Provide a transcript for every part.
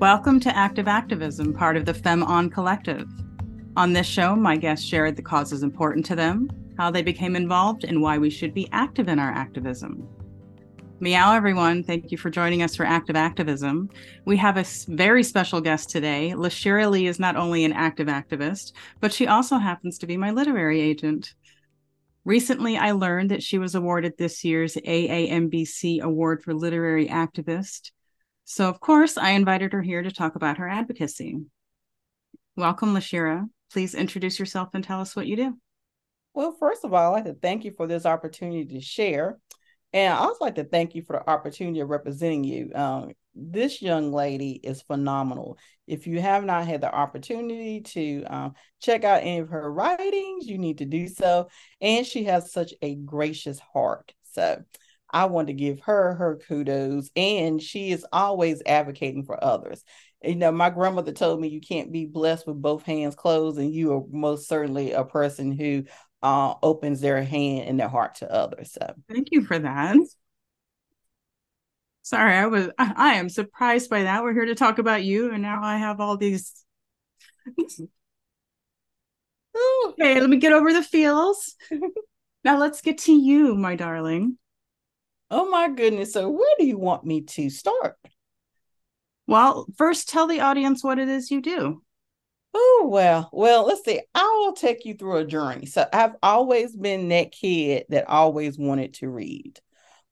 Welcome to Active Activism, part of the FemmeOn Collective. On this show, my guests shared the causes important to them, how they became involved, and why we should be active in our activism. Meow, everyone. Thank you for joining us for Active Activism. We have a very special guest today. La Sheera Lee is not only an active activist, but she also happens to be my literary agent. Recently, I learned that she was awarded this year's AAMBC Award for Literary Activist. So, of course, I invited her here to talk about her advocacy. Welcome, La Sheera. Please introduce yourself and tell us what you do. Well, first of all, I'd like to thank you for this opportunity to share. And I also like to thank you for the opportunity of representing you. This young lady is phenomenal. If you have not had the opportunity to check out any of her writings, you need to do so. And she has such a gracious heart. So I want to give her her kudos. And she is always advocating for others. You know, my grandmother told me you can't be blessed with both hands closed, and you are most certainly a person who opens their hand and their heart to others. So thank you for that. Sorry, I am surprised by that. We're here to talk about you, and now I have all these. Okay, let me get over the feels. Now let's get to you, my darling. Oh my goodness. So where do you want me to start? Well, first tell the audience what it is you do. Oh, well, let's see. I'll take you through a journey. So I've always been that kid that always wanted to read,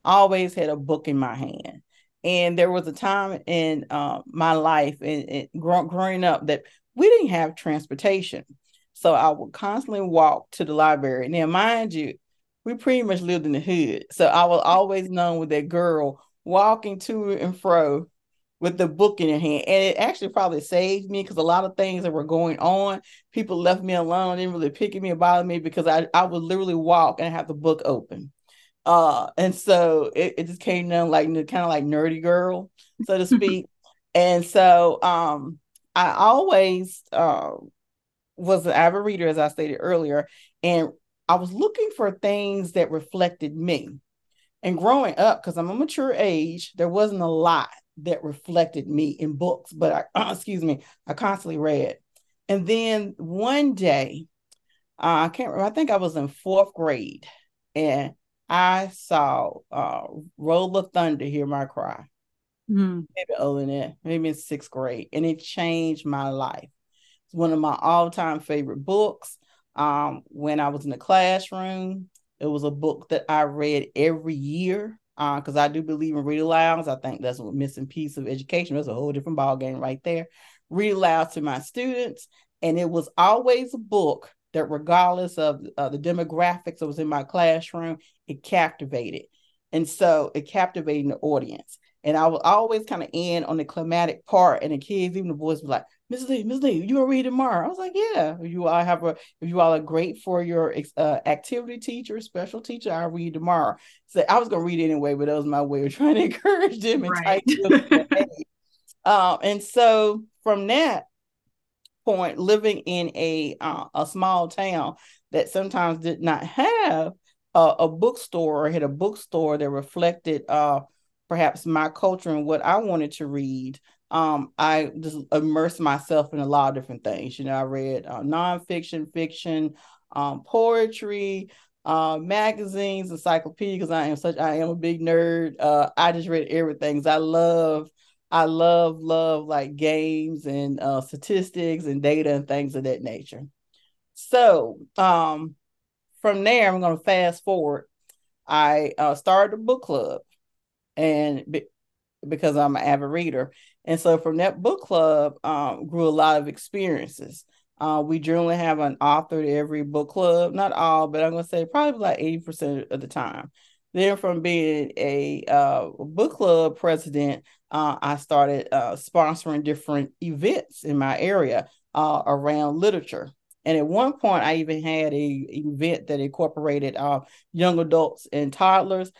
always had a book in my hand. And there was a time in my life and growing up that we didn't have transportation. So I would constantly walk to the library. Now, mind you, we pretty much lived in the hood. So I was always known with that girl walking to and fro with the book in your hand. And it actually probably saved me, because a lot of things that were going on, people left me alone, didn't really pick at me or bother me, because I would literally walk and have the book open. And so it just came down like kind of like nerdy girl, so to speak. And so I always was an avid reader, as I stated earlier, and I was looking for things that reflected me. And growing up, because I'm a mature age, there wasn't a lot that reflected me in books, but I constantly read. And then one day, I can't remember, I think I was in fourth grade, and I saw Roll of Thunder, Hear My Cry. Maybe older than that, maybe in sixth grade, and it changed my life. It's one of my all-time favorite books. When I was in the classroom, it was a book that I read every year, because I do believe in read alouds. I think that's a missing piece of education. That's a whole different ballgame right there. Read aloud to my students. And it was always a book that, regardless of the demographics that was in my classroom, it captivated. And so it captivated the audience. And I would always kind of end on the climatic part. And the kids, even the boys, were like, Miss Lee, you gonna read tomorrow? I was like, yeah. If you all are great for your activity teacher, special teacher, I'll read tomorrow. So I was gonna read anyway, but that was my way of trying to encourage them. Right. And so from that point, living in a small town that sometimes did not have a bookstore, or had a bookstore that reflected perhaps my culture and what I wanted to read. I just immersed myself in a lot of different things. You know, I read nonfiction, fiction, poetry, magazines, encyclopedias, because I am a big nerd. I just read everything. I love like games and statistics and data and things of that nature. So from there, I'm going to fast forward. I started a book club, and because I'm an avid reader. And so from that book club, grew a lot of experiences. We generally have an author to every book club, not all, but I'm going to say probably like 80% of the time. Then from being a book club president, I started sponsoring different events in my area around literature. And at one point, I even had an event that incorporated young adults and toddlers.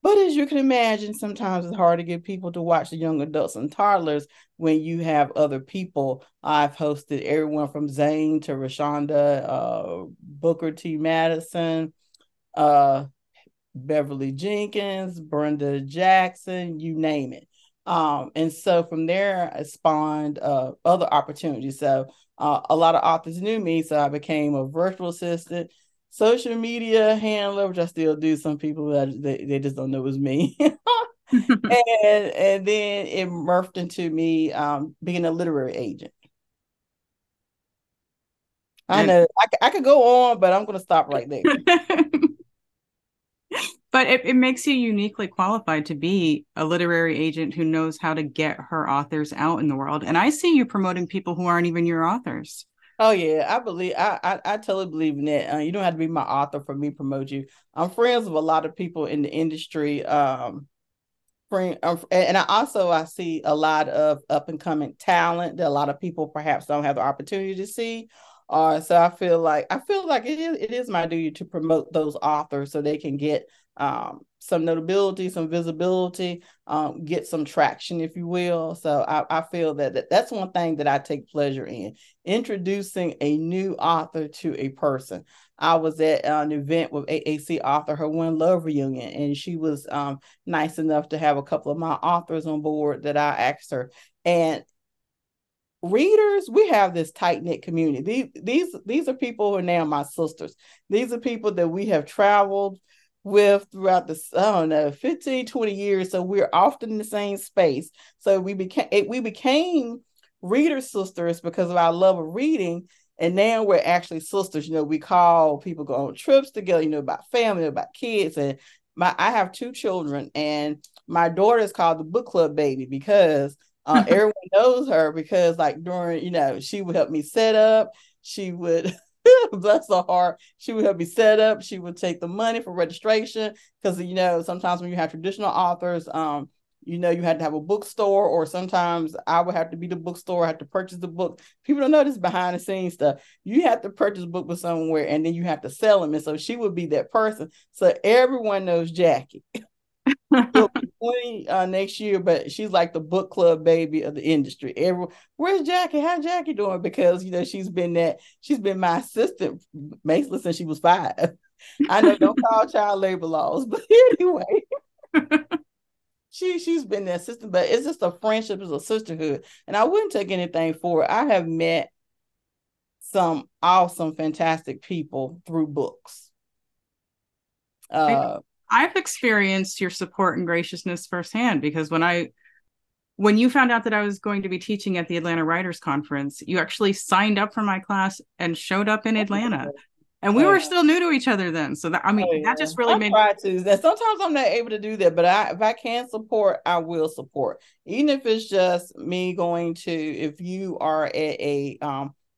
But as you can imagine, sometimes it's hard to get people to watch the young adults and toddlers when you have other people. I've hosted everyone from Zane to Rashonda, Booker T. Madison, Beverly Jenkins, Brenda Jackson, you name it. And so from there, it spawned other opportunities. So a lot of authors knew me, so I became a virtual assistant, social media handler, which I still do. Some people, they just don't know it's me. and then it morphed into me being a literary agent. I know I could go on, but I'm going to stop right there. But it makes you uniquely qualified to be a literary agent who knows how to get her authors out in the world. And I see you promoting people who aren't even your authors. Oh, yeah. I totally believe in that. You don't have to be my author for me to promote you. I'm friends with a lot of people in the industry. And I see a lot of up and coming talent that a lot of people perhaps don't have the opportunity to see. So I feel like it is my duty to promote those authors so they can get some notability, some visibility, get some traction, if you will. So I feel that's one thing that I take pleasure in, introducing a new author to a person. I was at an event with AAC author, her One Love reunion, and she was nice enough to have a couple of my authors on board that I asked her. And readers, we have this tight-knit community. These are people who are now my sisters. These are people that we have traveled with throughout the 15, 20 years. So we're often in the same space. So we became reader sisters because of our love of reading. And now we're actually sisters. You know, we call people, go on trips together, you know, about family, about kids. And I have two children, and my daughter is called the book club baby because everyone knows her because, like, during, you know, she would help me set up. She would, bless her heart, she would help me set up. She would take the money for registration because, you know, sometimes when you have traditional authors, you know, you had to have a bookstore, or sometimes I would have to be the bookstore. I had to purchase the book. People don't know this behind the scenes stuff. You have to purchase a book with somewhere, and then you have to sell them. And so she would be that person. So everyone knows Jackie. She'll be 20 next year, but she's like the book club baby of the industry. Everyone, where's Jackie? How's Jackie doing? Because, you know, she's been my assistant basically since she was 5. I know, don't call child labor laws, but anyway, she's been the assistant. But it's just a friendship, it's a sisterhood, and I wouldn't take anything for it. I have met some awesome, fantastic people through books. I've experienced your support and graciousness firsthand, because when you found out that I was going to be teaching at the Atlanta Writers Conference, you actually signed up for my class and showed up in Atlanta. And we were still new to each other then. So that just really made me. Sometimes I'm not able to do that, but if I can support, I will support. Even if it's just me going to, if you are at a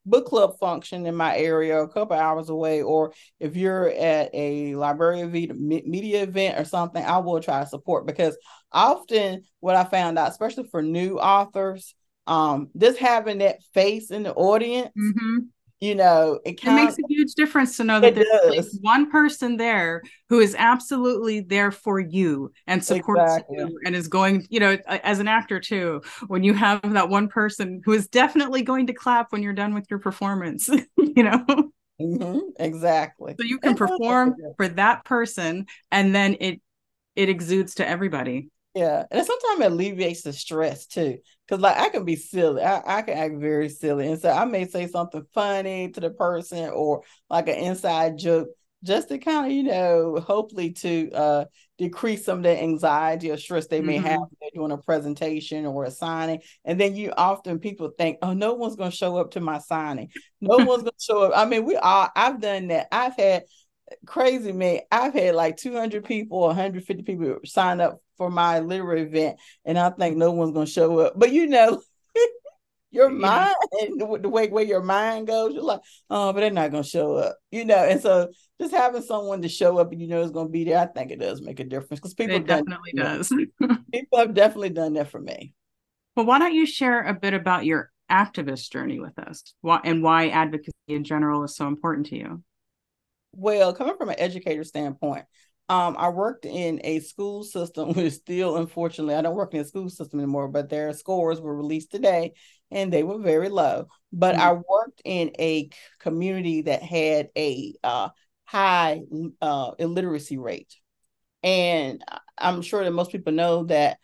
book club function in my area a couple hours away, or if you're at a library media event or something, I will try to support, because often what I found out, especially for new authors, just having that face in the audience, mm-hmm. you know, it makes a huge difference to know that there's one person there who is absolutely there for you and supports you and is going, you know, as an actor too, when you have that one person who is definitely going to clap when you're done with your performance, you know? Mm-hmm. Exactly. So you can perform for that person, and then it exudes to everybody. Yeah. And sometimes it alleviates the stress too. Because, like, I can be silly. I can act very silly. And so I may say something funny to the person, or like an inside joke, just to kind of, you know, hopefully to decrease some of the anxiety or stress they may mm-hmm. have when they're doing a presentation or a signing. And then people think, oh, no one's going to show up to my signing. No one's going to show up. I mean, I've done that. I've had like 200 people, 150 people sign up for my literary event, and I think no one's going to show up. But, you know, your mind, and the way your mind goes, you're like, oh, but they're not going to show up, you know. And so just having someone to show up and you know is going to be there, I think it does make a difference, because people people have definitely done that for me. Well, why don't you share a bit about your activist journey with us, and why advocacy in general is so important to you? Well, coming from an educator standpoint, I worked in a school system, which still, unfortunately, I don't work in a school system anymore, but their scores were released today, and they were very low. But mm-hmm. I worked in a community that had a high illiteracy rate. And I'm sure that most people know that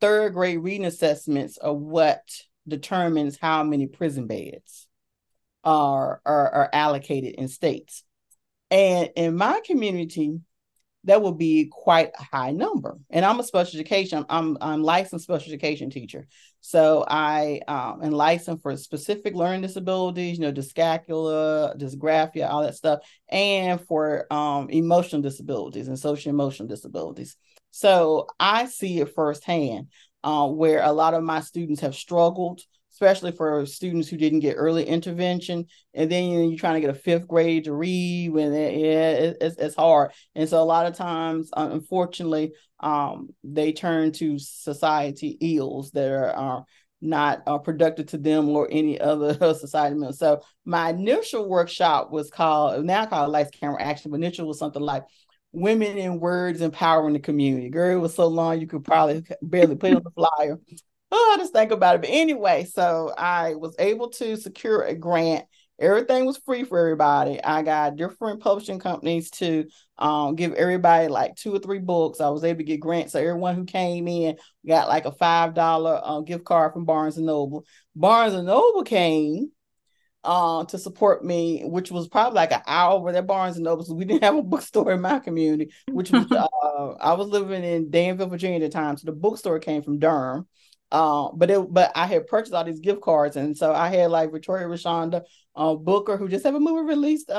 third grade reading assessments are what determines how many prison beds are allocated in states. And in my community, that would be quite a high number. And I'm a special education, I'm licensed special education teacher. So I am licensed for specific learning disabilities, you know, dyscalculia, dysgraphia, all that stuff, and for emotional disabilities and social-emotional disabilities. So I see it firsthand where a lot of my students have struggled, especially for students who didn't get early intervention. And then you're trying to get a fifth grade to read when it's hard. And so a lot of times, unfortunately, they turn to society ills that are not productive to them or any other society members. So my initial workshop was now called Lights, Camera, Action, but initial was something like Women in Words Empowering the Community. Girl, it was so long, you could probably barely put it on the flyer. Oh, just think about it. But anyway, so I was able to secure a grant. Everything was free for everybody. I got different publishing companies to give everybody like 2 or 3 books. I was able to get grants. So everyone who came in got like a $5 gift card from Barnes & Noble. Barnes & Noble came to support me, which was probably like an hour over at Barnes & Noble. So we didn't have a bookstore in my community, which was, I was living in Danville, Virginia at the time. So the bookstore came from Durham. But I had purchased all these gift cards. And so I had like Victoria, Rashonda, Booker, who just had a movie released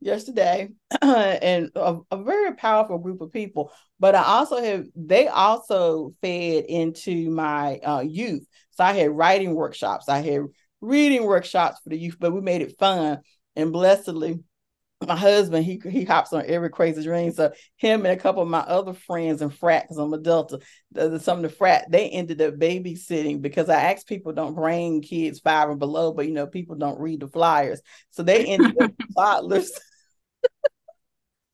yesterday, and a very powerful group of people. But I also they also fed into my youth. So I had writing workshops. I had reading workshops for the youth, but we made it fun. And blessedly, my husband, he hops on every crazy dream. So him and a couple of my other friends in frat, because I'm a Delta, some of the frat, they ended up babysitting because I asked people don't bring kids 5 and below, but, you know, people don't read the flyers. So they ended up toddlers.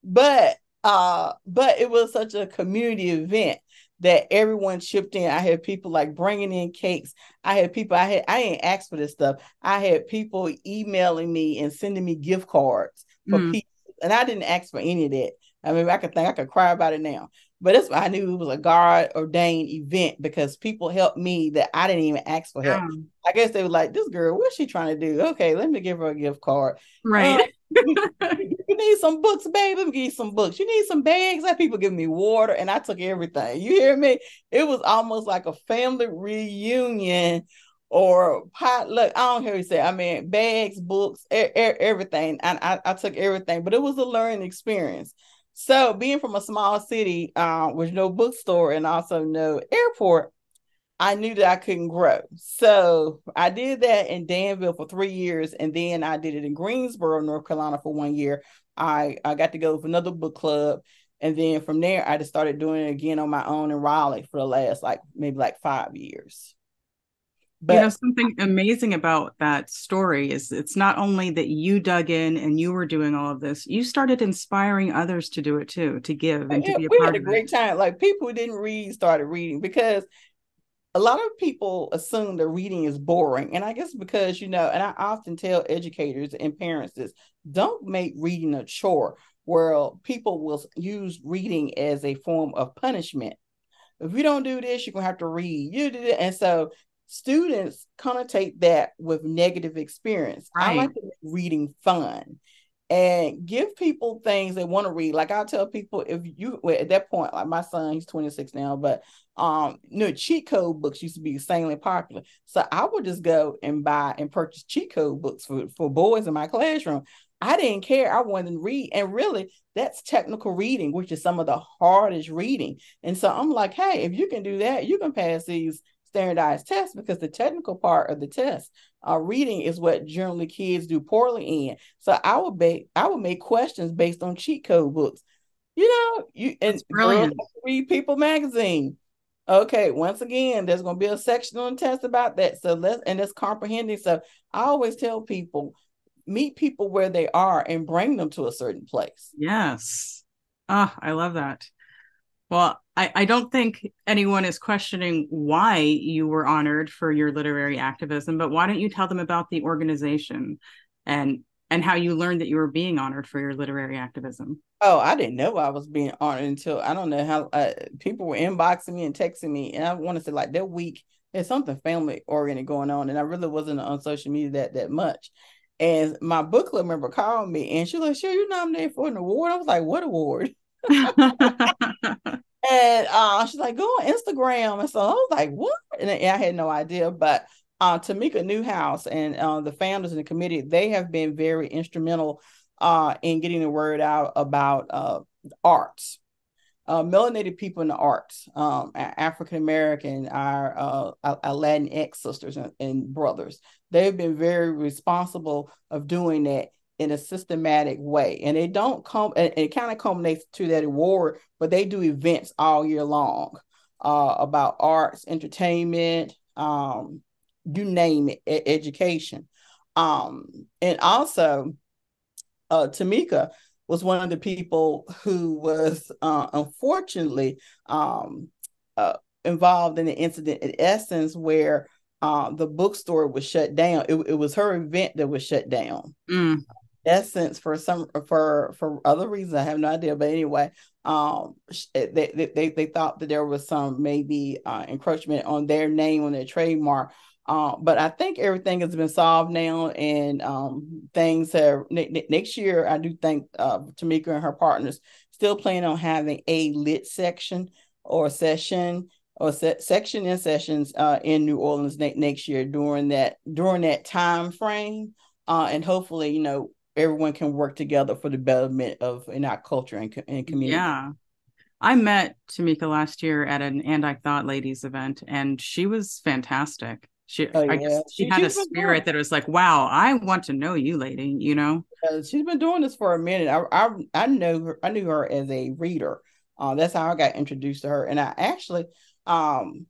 But it was such a community event that everyone chipped in. I had people like bringing in cakes. I didn't ask for this stuff. I had people emailing me and sending me gift cards for people. And I didn't ask for any of that. I mean, I could cry about it now, but that's why I knew it was a God ordained event, because people helped me that I didn't even ask for help. I guess they were like, this girl, what's she trying to do? Okay, let me give her a gift card. Right. You need some books, babe. Let me give you some books. You need some bags. I had people give me water, and I took everything. You hear me? It was almost like a family reunion or potluck. I don't hear you say. I mean, bags, books, everything. I took everything, but it was a learning experience. So being from a small city with no bookstore and also no airport, I knew that I couldn't grow. So I did that in Danville for 3 years. And then I did it in Greensboro, North Carolina for 1 year. I got to go for another book club. And then from there, I just started doing it again on my own in Raleigh for the last maybe 5 years. But you know, something amazing about that story is it's not only that you dug in and you were doing all of this, you started inspiring others to do it too, to give and to be a part of it. We had a great time. Like people who didn't read started reading, because a lot of people assume that reading is boring. And I guess because, you know, and I often tell educators and parents this, don't make reading a chore where people will use reading as a form of punishment. If you don't do this, you're going to have to read. You do it. And so students connotate that with negative experience. Right. I like to make reading fun and give people things they want to read. Like I tell people, at that point, like my son, he's 26 now, but cheat code books used to be insanely popular. So I would just go and buy and purchase cheat code books for boys in my classroom. I didn't care. I wanted to read. And really, that's technical reading, which is some of the hardest reading. And so I'm like, hey, if you can do that, you can pass these standardized tests, because the technical part of the test, reading, is what generally kids do poorly in. So I would make questions based on cheat code books. You know, and girls read People magazine. Okay, once again, there's going to be a section on test about that. So that's comprehending. So I always tell people, meet people where they are and bring them to a certain place. Yes. Ah, I love that. Well, I don't think anyone is questioning why you were honored for your literary activism, but why don't you tell them about the organization and and how you learned that you were being honored for your literary activism. Oh, I didn't know I was being honored until, I don't know how, people were inboxing me and texting me. And I want to say, like, that week, there's something family oriented going on. And I really wasn't on social media that much. And my book club member called me and she was like, "Sure, you're nominated for an award." I was like, "What award?" And she's like, "Go on Instagram." And so I was like, "What?" And I had no idea. But Tamika Newhouse and the founders and the committee, they have been very instrumental in getting the word out about arts, melanated people in the arts, African-American, our Latinx sisters and brothers. They've been very responsible of doing that in a systematic way. And they don't come, and it kind of culminates to that award, but they do events all year long about arts, entertainment, you name it, education. And also Tamika was one of the people who was unfortunately involved in the incident at Essence where the bookstore was shut down. It was her event that was shut down. Mm. Essence for other reasons, I have no idea, but anyway, they thought that there was some maybe encroachment on their name, on their trademark. But I think everything has been solved now, and things have next year. I do think Tamika and her partners still plan on having a lit section or session or section and sessions in New Orleans next year during that time frame, and hopefully, you know, everyone can work together for the betterment of in our culture and community. Yeah. I met Tamika last year at an And I Thought Ladies event, and she was fantastic. She had a spirit that was like, wow, I want to know you, lady, you know? She's been doing this for a minute. I knew her as a reader. That's how I got introduced to her. And I actually, one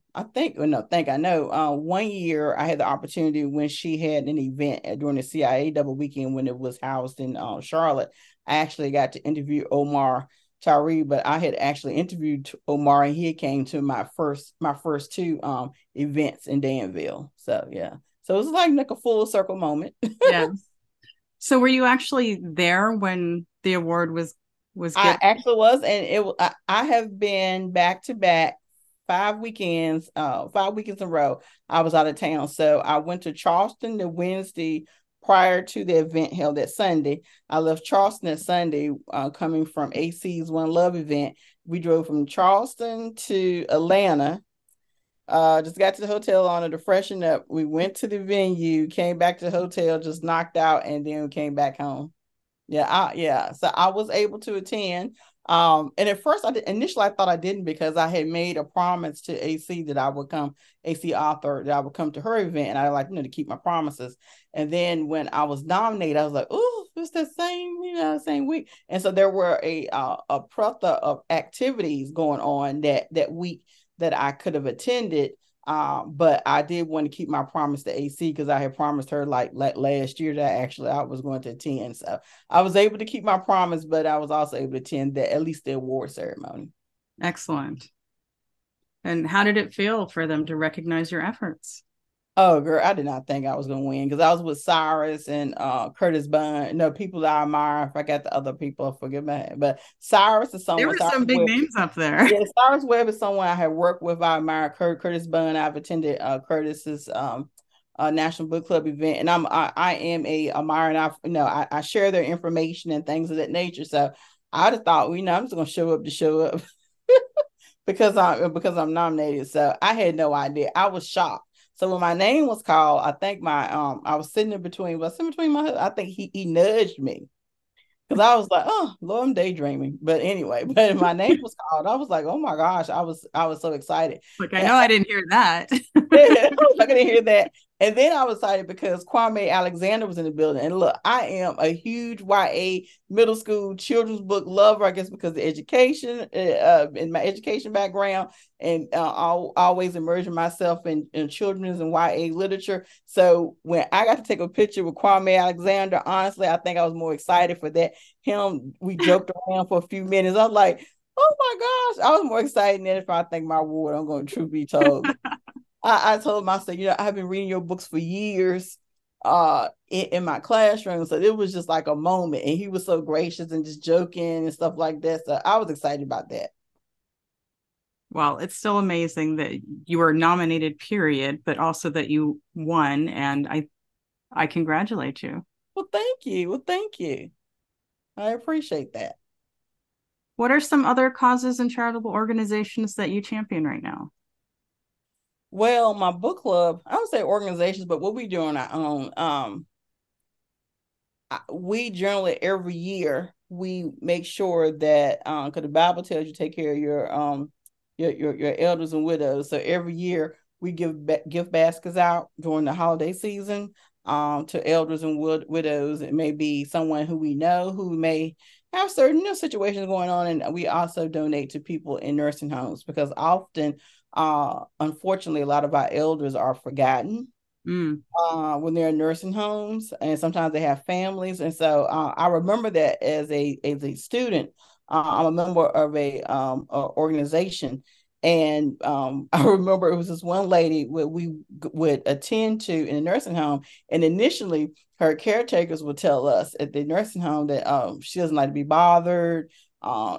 year I had the opportunity when she had an event during the CIA double weekend when it was housed in Charlotte. I actually got to interview Omar Tari, but I had actually interviewed Omar, and he came to my first two events in Danville. So yeah, so it was like a full circle moment. Yeah. So were you actually there when the award was? I actually was, and I have been back to back 5 weekends, 5 weekends in a row. I was out of town, so I went to Charleston the Wednesday prior to the event held that Sunday. I left Charleston that Sunday, coming from AC's One Love event. We drove from Charleston to Atlanta, just got to the hotel on it to freshen up. We went to the venue, came back to the hotel, just knocked out, and then came back home. Yeah. So I was able to attend. And at first, I thought I didn't, because I had made a promise to AC that I would come, AC author, that I would come to her event. And I like, to keep my promises. And then when I was nominated, I was like, "Ooh, it's the same, same week." And so there were a plethora of activities going on that week that I could have attended. But I did want to keep my promise to AC, because I had promised her like last year that I was going to attend. So I was able to keep my promise, but I was also able to attend at least the award ceremony. Excellent. And how did it feel for them to recognize your efforts? Oh, girl, I did not think I was going to win, because I was with Cyrus and Curtis Bunn. No, people that I admire. If I got the other people, I forget my head. But Cyrus is someone. There were some big names up there. Yeah, Cyrus Webb is someone I have worked with. I admire Curtis Bunn. I've attended Curtis's National Book Club event, and I am an admirer. And I share their information and things of that nature. So I'd have thought, I'm just going to show up because I'm nominated. So I had no idea. I was shocked. So when my name was called, I think I was sitting in between my husband. I think he nudged me, because I was like, "Oh Lord, I'm daydreaming." But anyway, when my name was called, I was like, "Oh my gosh!" I was so excited. Like, I know I didn't hear that. I didn't hear that. And then I was excited because Kwame Alexander was in the building. And look, I am a huge YA middle school children's book lover, I guess, because of education and my education background, and always immersing myself in children's and YA literature. So when I got to take a picture with Kwame Alexander, honestly, I think I was more excited for that. We joked around for a few minutes. I was like, "Oh my gosh," I was more excited than if I think my award, I'm going to truth be told. I told myself, I've been reading your books for years, in my classroom. So it was just like a moment, and he was so gracious and just joking and stuff like that. So I was excited about that. Well, it's still amazing that you were nominated, period, but also that you won. And I congratulate you. Well, thank you. I appreciate that. What are some other causes and charitable organizations that you champion right now? Well, my book club, I don't say organizations, but what we do on our own, we generally every year, we make sure that, because the Bible tells you take care of your elders and widows. So every year we give gift baskets out during the holiday season to elders and widows. It may be someone who we know who may have certain situations going on. And we also donate to people in nursing homes, because often, unfortunately, a lot of our elders are forgotten when they're in nursing homes, and sometimes they have families. And so I remember that as a student. I'm a member of a organization, and I remember it was this one lady we would attend to in a nursing home, and initially her caretakers would tell us at the nursing home that she doesn't like to be bothered.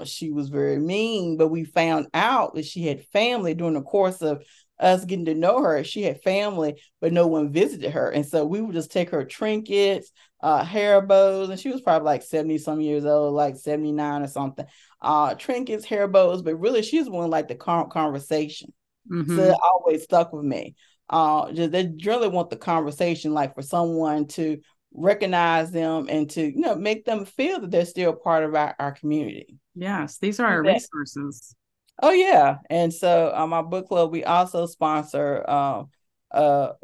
She was very mean, but we found out that she had family during the course of us getting to know her. She had family, but no one visited her. And so we would just take her trinkets, hair bows, and she was probably like 70 some years old, like 79 or something. Trinkets, hair bows, but really she's one like the conversation. Mm-hmm. So it always stuck with me. They really want the conversation, like for someone to recognize them and to, you know, make them feel that they're still part of our community. Yes, these are our resources. Oh, yeah. And so my book club, we also sponsor, well,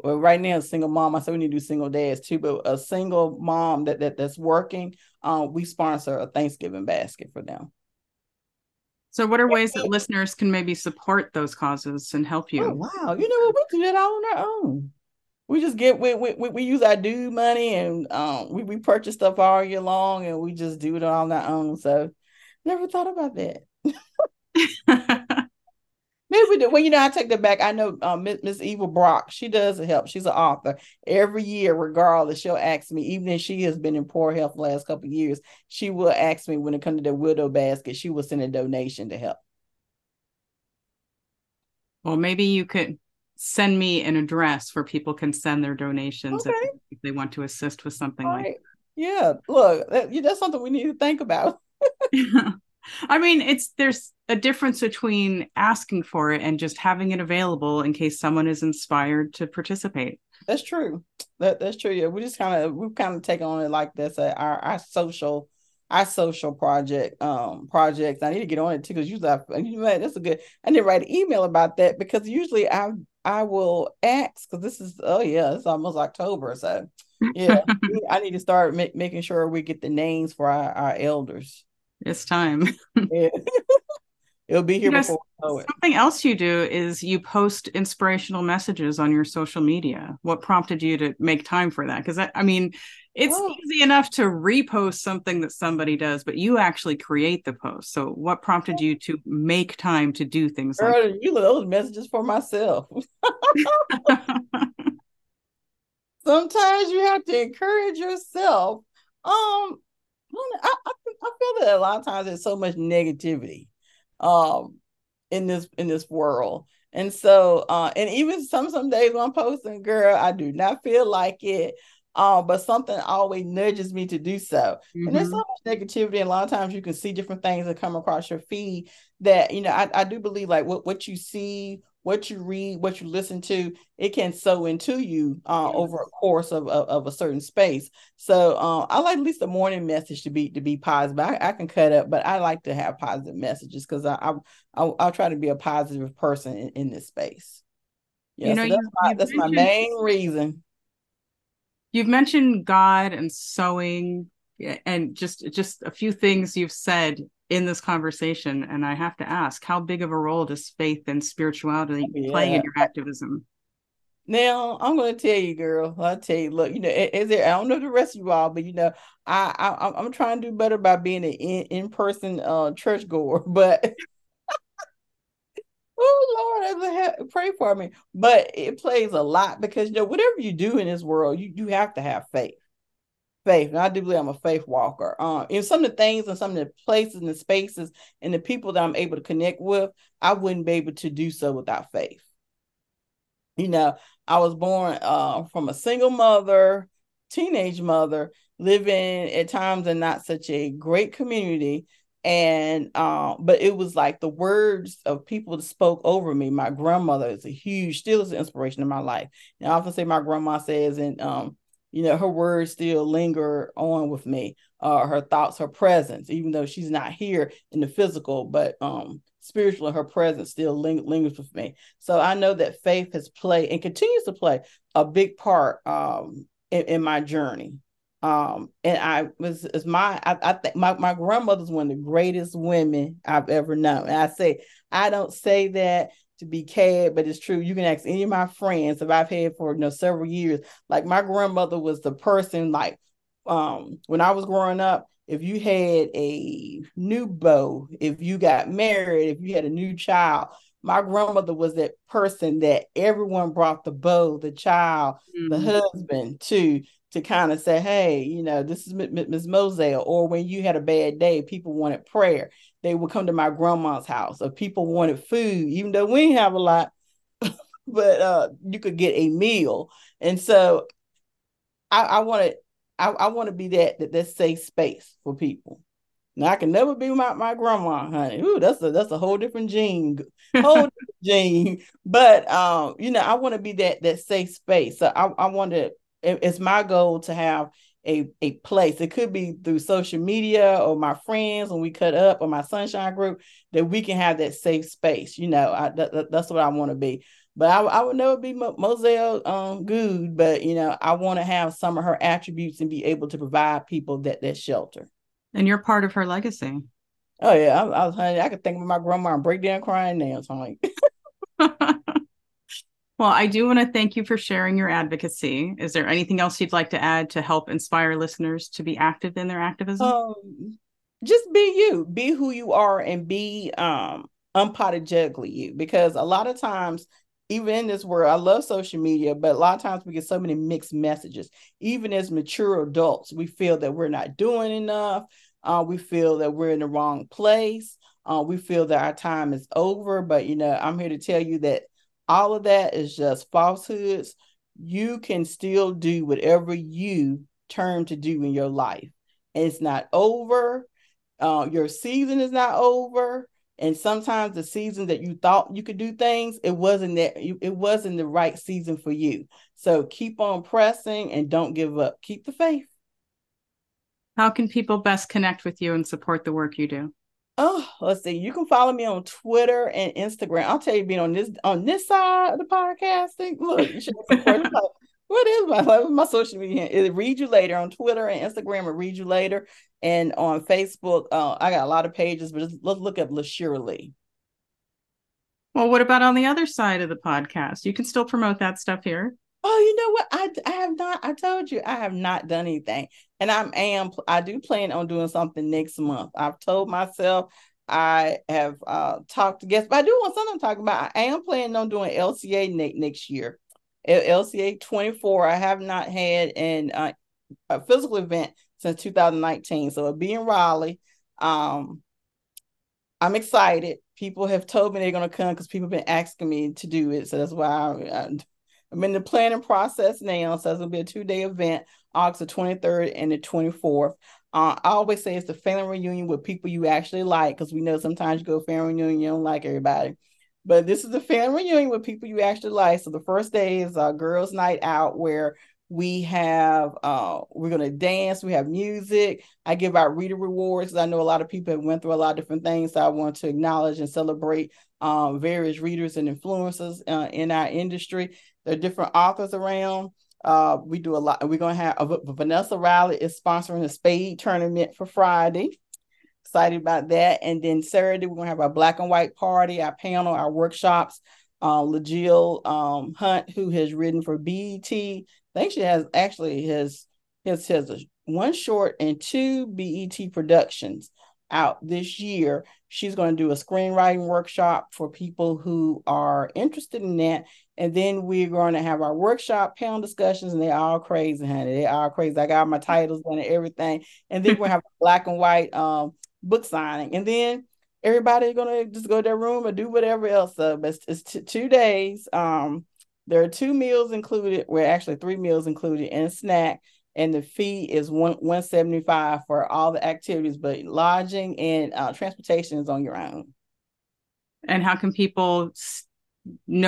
right now, a single mom. I said we need to do single dads too, but a single mom that's working, we sponsor a Thanksgiving basket for them. So what are ways that listeners can maybe support those causes and help you? Oh, wow. You know what? We do that all on our own. We just we use our due money, and we purchase stuff all year long, and we just do it on our own. So never thought about that. Maybe we do. Well, you know, I take that back. I know Miss Eva Brock, she does help. She's an author. Every year, regardless, she'll ask me, even if she has been in poor health the last couple of years, she will ask me when it comes to the widow basket, she will send a donation to help. Well, maybe you could send me an address where people can send their donations if they want to assist with something like that. Yeah, look, that's something we need to think about. Yeah. I mean, there's a difference between asking for it and just having it available in case someone is inspired to participate. That's true. That's true. Yeah, we've kind of taken on it like this. Our social project projects. I need to get on it too, because usually I need to write an email about that, because usually I will ask, because this is it's almost October, so yeah. I need to start making sure we get the names for our elders. It's time. Yeah. It'll be here before we know it. Something else you do is you post inspirational messages on your social media. What prompted you to make time for that? Because I mean, it's easy enough to repost something that somebody does, but you actually create the post. So what prompted you to make time to do things like that? You look at those messages for myself. Sometimes you have to encourage yourself. I feel that a lot of times there's so much negativity in this world. And so and even some days when I'm posting, girl, I do not feel like it. But something always nudges me to do so. Mm-hmm. And there's so much negativity, and a lot of times you can see different things that come across your feed that, you know, I do believe like what you see, what you read, what you listen to, it can sow into you over a course of a certain space. So I like at least the morning message to be positive. I can cut up, but I like to have positive messages, because I'll try to be a positive person in this space. Yeah, you know, so that's my main reason. You've mentioned God and sewing and just a few things you've said in this conversation, and I have to ask, how big of a role does faith and spirituality play in your activism? Now, I'm going to tell you, girl. I'll tell you. Look, you know, I don't know the rest of you all, but you know, I'm trying to do better by being an in-person churchgoer. But oh Lord, pray for me. But it plays a lot because, you know, whatever you do in this world, you have to have faith. And I do believe I'm a faith walker. And some of the things and some of the places and the spaces and the people that I'm able to connect with, I wouldn't be able to do so without faith. You know, I was born from a single mother, teenage mother, living at times in not such a great community. And but it was like the words of people that spoke over me. My grandmother is still is an inspiration in my life. And I often say my grandma says, and you know, her words still linger on with me, her thoughts, her presence, even though she's not here in the physical, but spiritually, her presence still lingers with me. So I know that faith has played and continues to play a big part in my journey. And I think my grandmother's one of the greatest women I've ever known. And I don't say that to be cad, but it's true. You can ask any of my friends that I've had for, you know, several years. Like, my grandmother was the person, like, when I was growing up, if you had a new beau, if you got married, if you had a new child, my grandmother was that person that everyone brought the beau, the child, mm-hmm. the husband to kind of say, hey, you know, this is Ms. Moselle. Or when you had a bad day, people wanted prayer. They would come to my grandma's house. Or people wanted food, even though we didn't have a lot, but you could get a meal. And so I want to be that safe space for people. Now, I can never be my grandma, honey. Ooh, that's a whole different gene. But you know, I want to be that safe space. So I want to. It's my goal to have a place. It could be through social media or my friends when we cut up, or my sunshine group, that we can have that safe space. You know, that's what I want to be. But I would never be Moselle Good, but, you know, I want to have some of her attributes and be able to provide people that shelter. And you're part of her legacy. Oh, yeah. I could think of my grandma and break down crying now. So I'm like... Well, I do want to thank you for sharing your advocacy. Is there anything else you'd like to add to help inspire listeners to be active in their activism? Just be you. Be who you are, and be unapologetically you. Because a lot of times, even in this world, I love social media, but a lot of times we get so many mixed messages. Even as mature adults, we feel that we're not doing enough. We feel that we're in the wrong place. We feel that our time is over. But, you know, I'm here to tell you that all of that is just falsehoods. You can still do whatever you turn to do in your life. And it's not over. Your season is not over. And sometimes the season that you thought you could do things, it wasn't the right season for you. So keep on pressing and don't give up. Keep the faith. How can people best connect with you and support the work you do? Oh, let's see. You can follow me on Twitter and Instagram. I'll tell you, being on this side of the podcasting, look, you should support. What is my social media? Is Read You Later on Twitter and Instagram, and Read You Later, and on Facebook. I got a lot of pages, but just look up La Sheera Lee. Well, what about on the other side of the podcast? You can still promote that stuff here. Oh, you know what? I have not done anything. And I do plan on doing something next month. I've told myself, I have talked to guests, but I do want something I'm talking about. I am planning on doing LCA next year. LCA 24. I have not had a physical event since 2019. So it'll be in Raleigh. I'm excited. People have told me they're going to come because people have been asking me to do it. So that's why I'm in the planning process now. So it's going to be a 2-day event, August the 23rd and the 24th. I always say it's the family reunion with people you actually like, because we know sometimes you go family reunion, you don't like everybody. But this is the family reunion with people you actually like. So the first day is Girls Night Out, where we're going to dance. We have music. I give out reader rewards, because I know a lot of people have went through a lot of different things. So I want to acknowledge and celebrate various readers and influencers in our industry. There are different authors around. We do a lot. We're going to have Vanessa Riley is sponsoring a spade tournament for Friday. Excited about that. And then Saturday, we're going to have our black and white party, our panel, our workshops. Lajil Hunt, who has written for BET. I think she has actually has one short and 2 BET productions. out this year. She's going to do a screenwriting workshop for people who are interested in that. And then we're going to have our workshop panel discussions, and they're all crazy, honey. They're all crazy. I got my titles and everything. And then we'll have a black and white book signing. And then everybody's going to just go to their room and do whatever else. But it's 2 days. There are 2 meals included. Well, actually 3 meals included and a snack. And the fee is $175 for all the activities, but lodging and transportation is on your own. And how can people find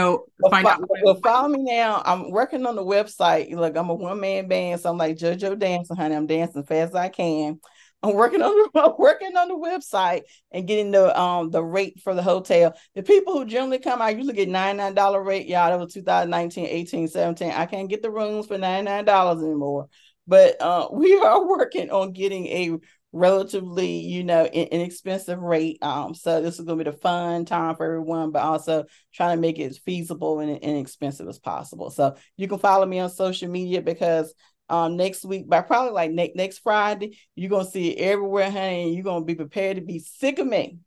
out? Well, follow me now. I'm working on the website. Look, I'm a one-man band, so I'm like JoJo dancing, honey. I'm dancing fast as I can. I'm working on the website and getting the rate for the hotel. The people who generally come, I usually get $99 rate. Y'all, that was 2019, 18, 17. I can't get the rooms for $99 anymore. But we are working on getting a relatively, inexpensive rate. So this is going to be the fun time for everyone, but also trying to make it as feasible and inexpensive as possible. So you can follow me on social media because next week, by probably like next Friday, you're going to see it everywhere, honey, and you're going to be prepared to be sick of me.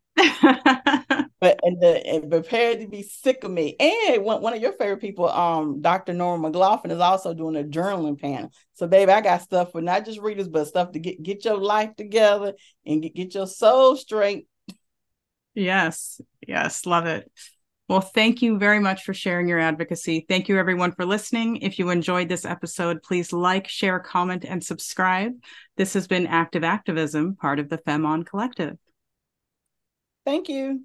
And prepared to be sick of me. And one of your favorite people, Dr. Norman McLaughlin, is also doing a journaling panel. So, baby, I got stuff for not just readers, but stuff to get your life together and get your soul straight. Yes. Yes. Love it. Well, thank you very much for sharing your advocacy. Thank you, everyone, for listening. If you enjoyed this episode, please like, share, comment, and subscribe. This has been Active Activism, part of the FemmeOn Collective. Thank you.